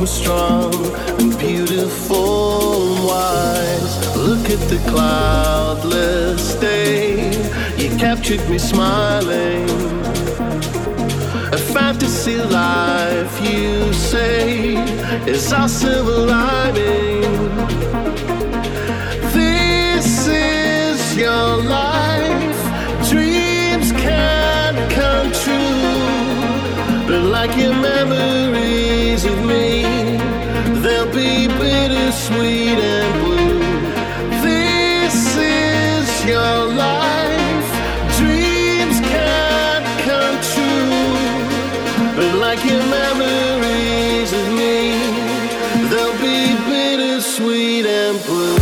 We're strong and beautiful and wise. Look at the cloudless day. You captured me smiling. A fantasy life, you say, is our silver lining. This is your life. Dreams can come true, but like your memories of me, sweet and blue. This is your life. Dreams can't come true, but like your memories of me, they'll be bittersweet and blue.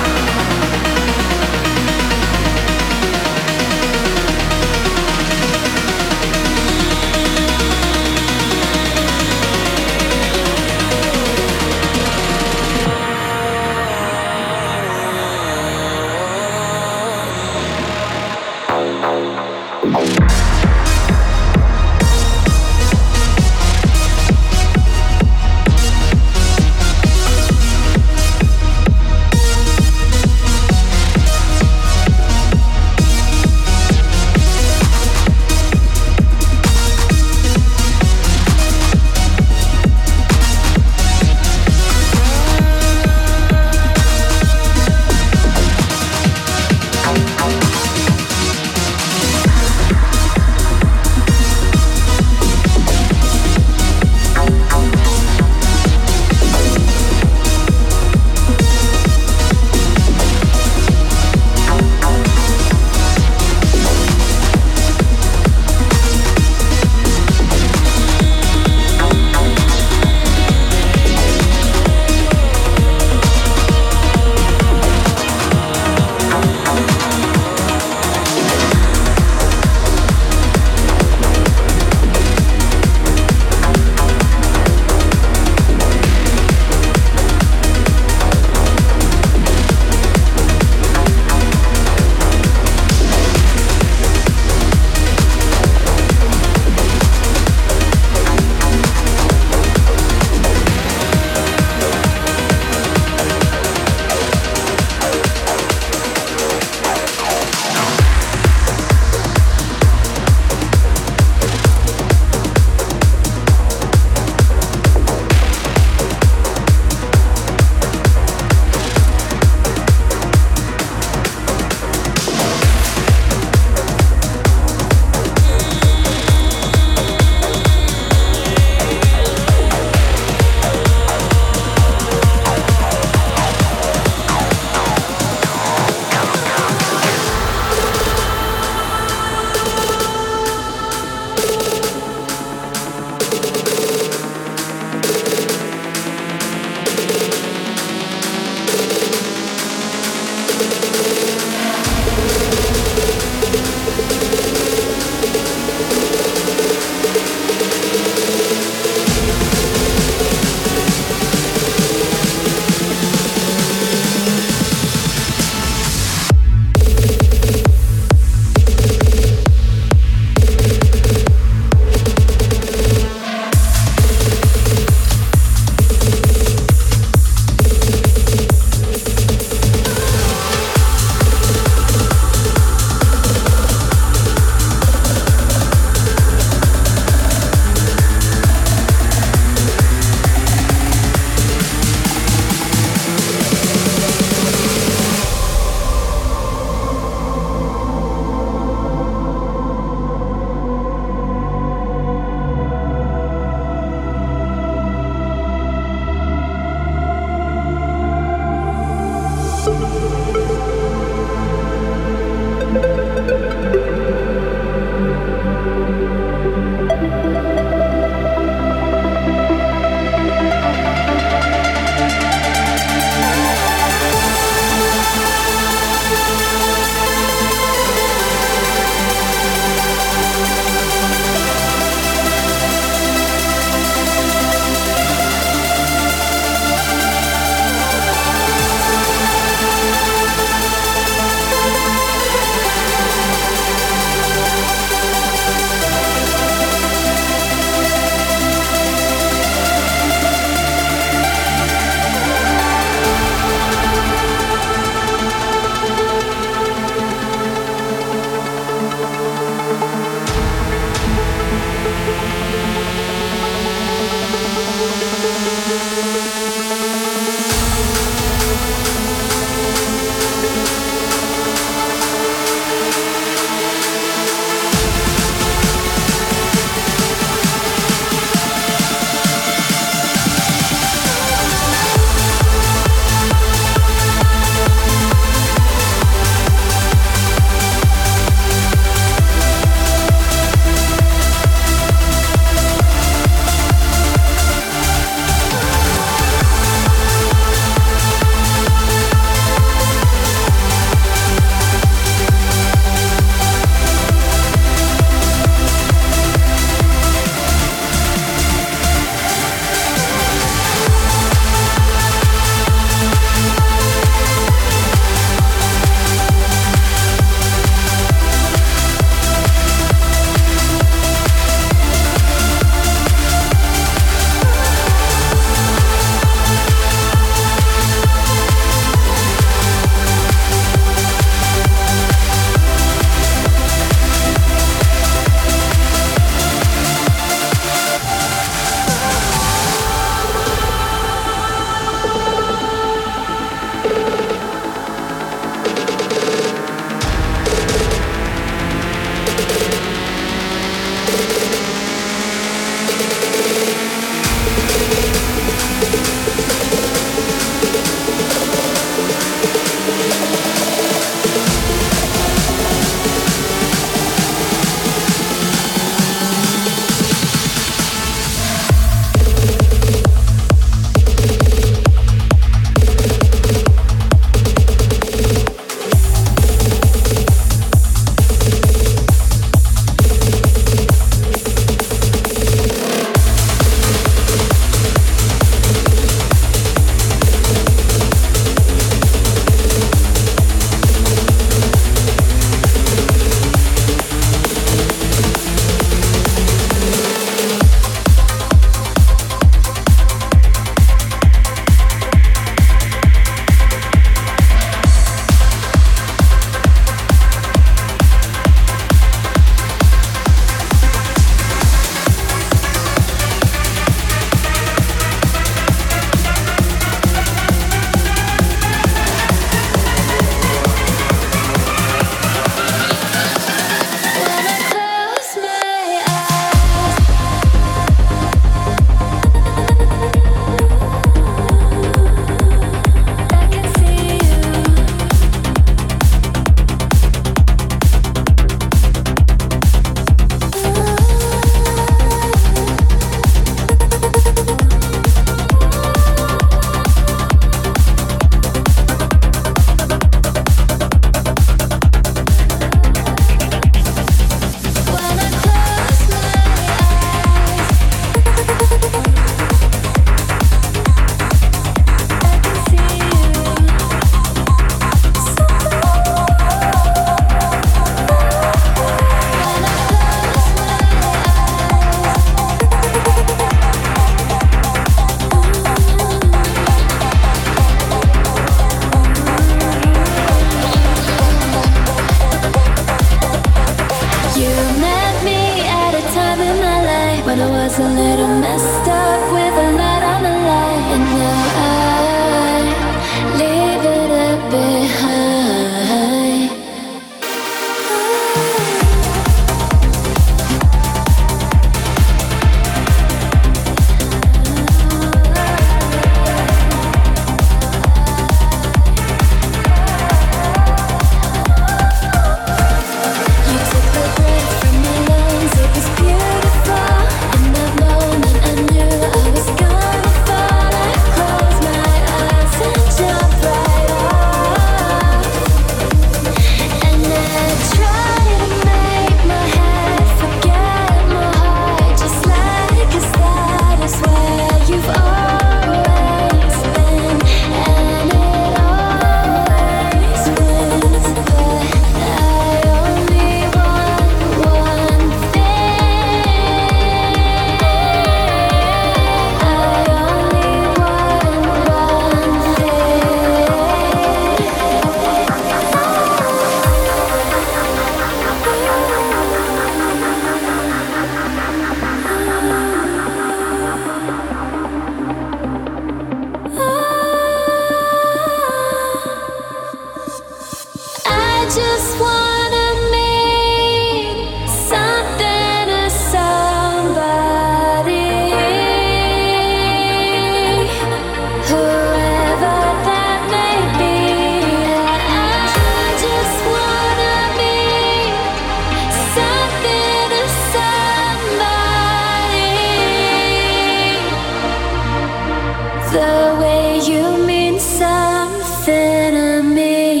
You mean something to me.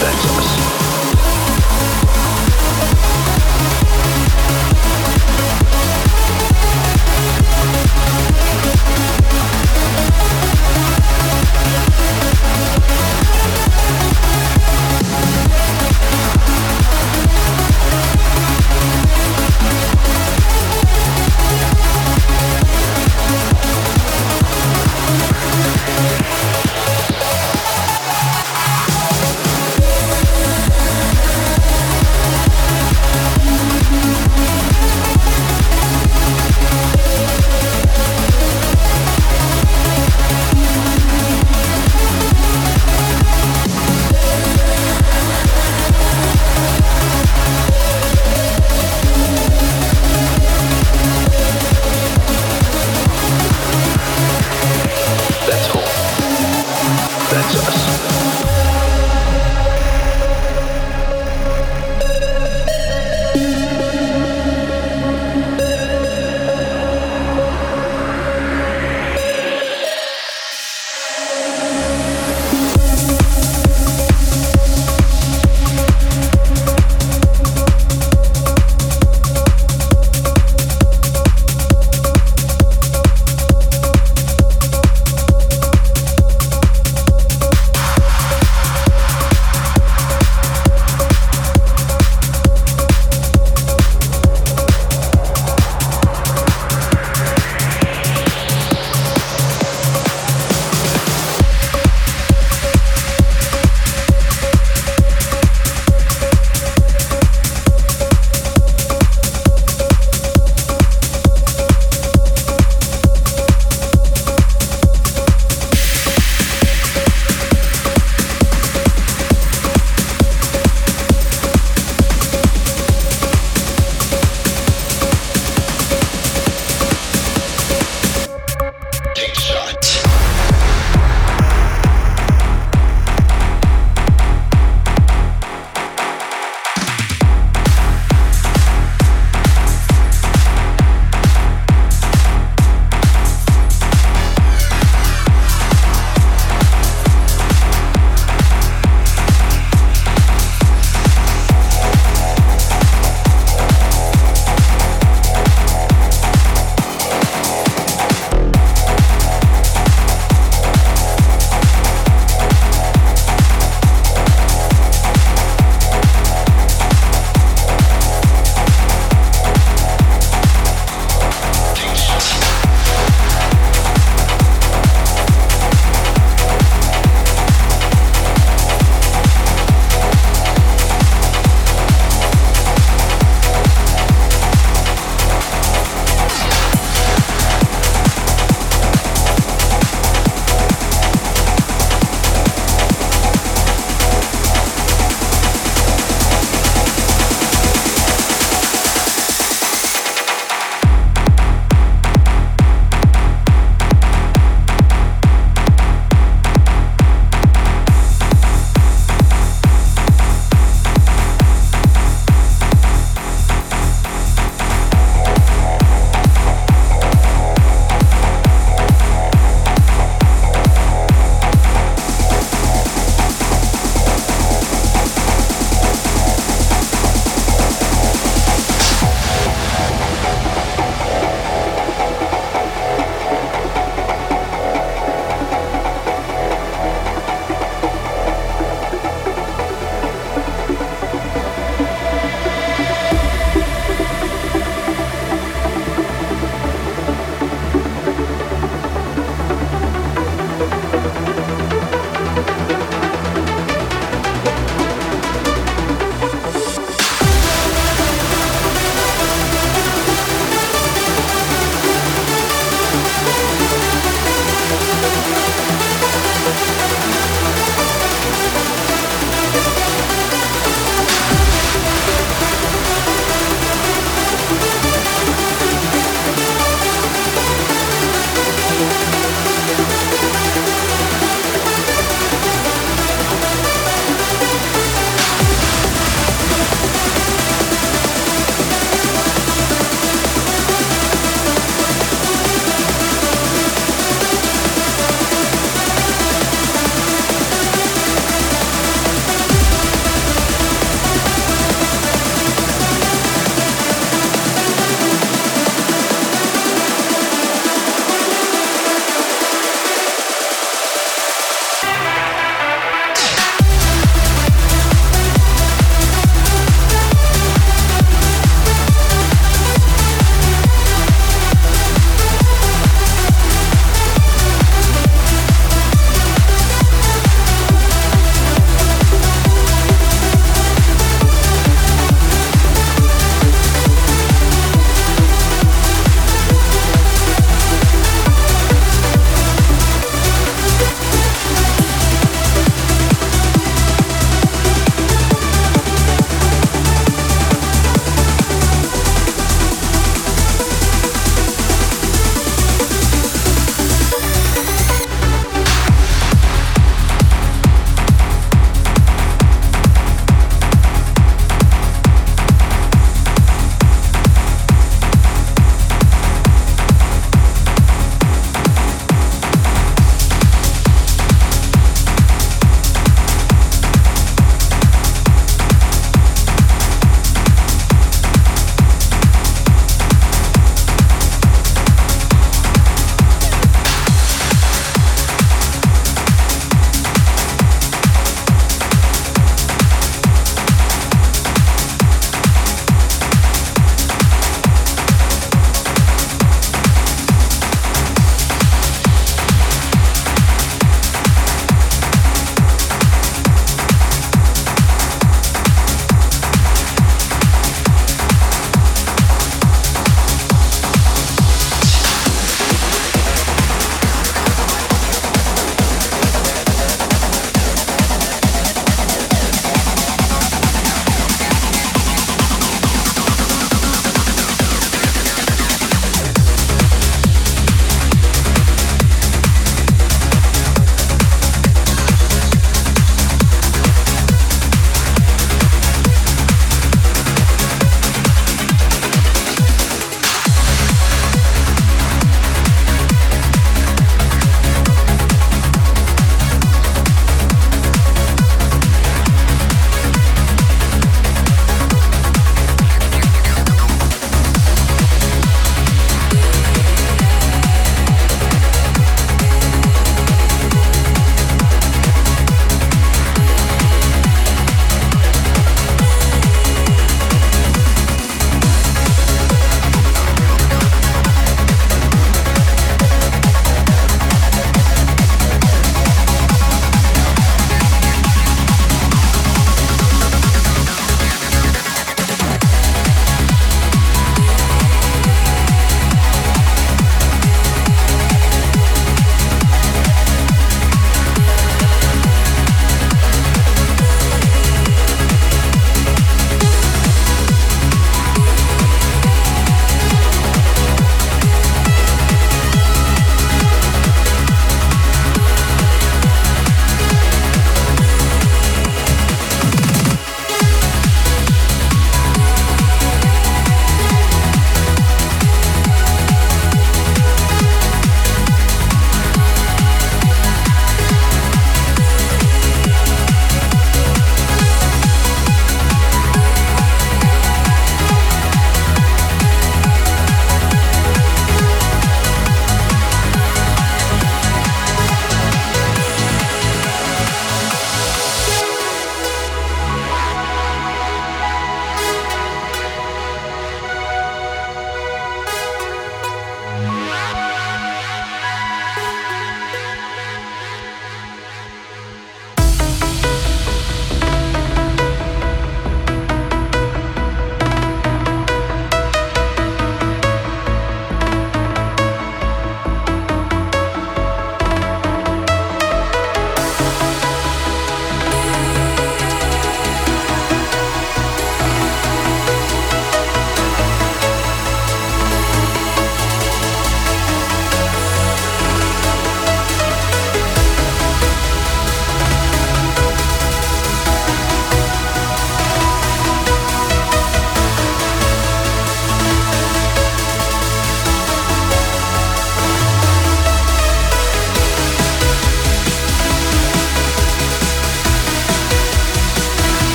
That's us.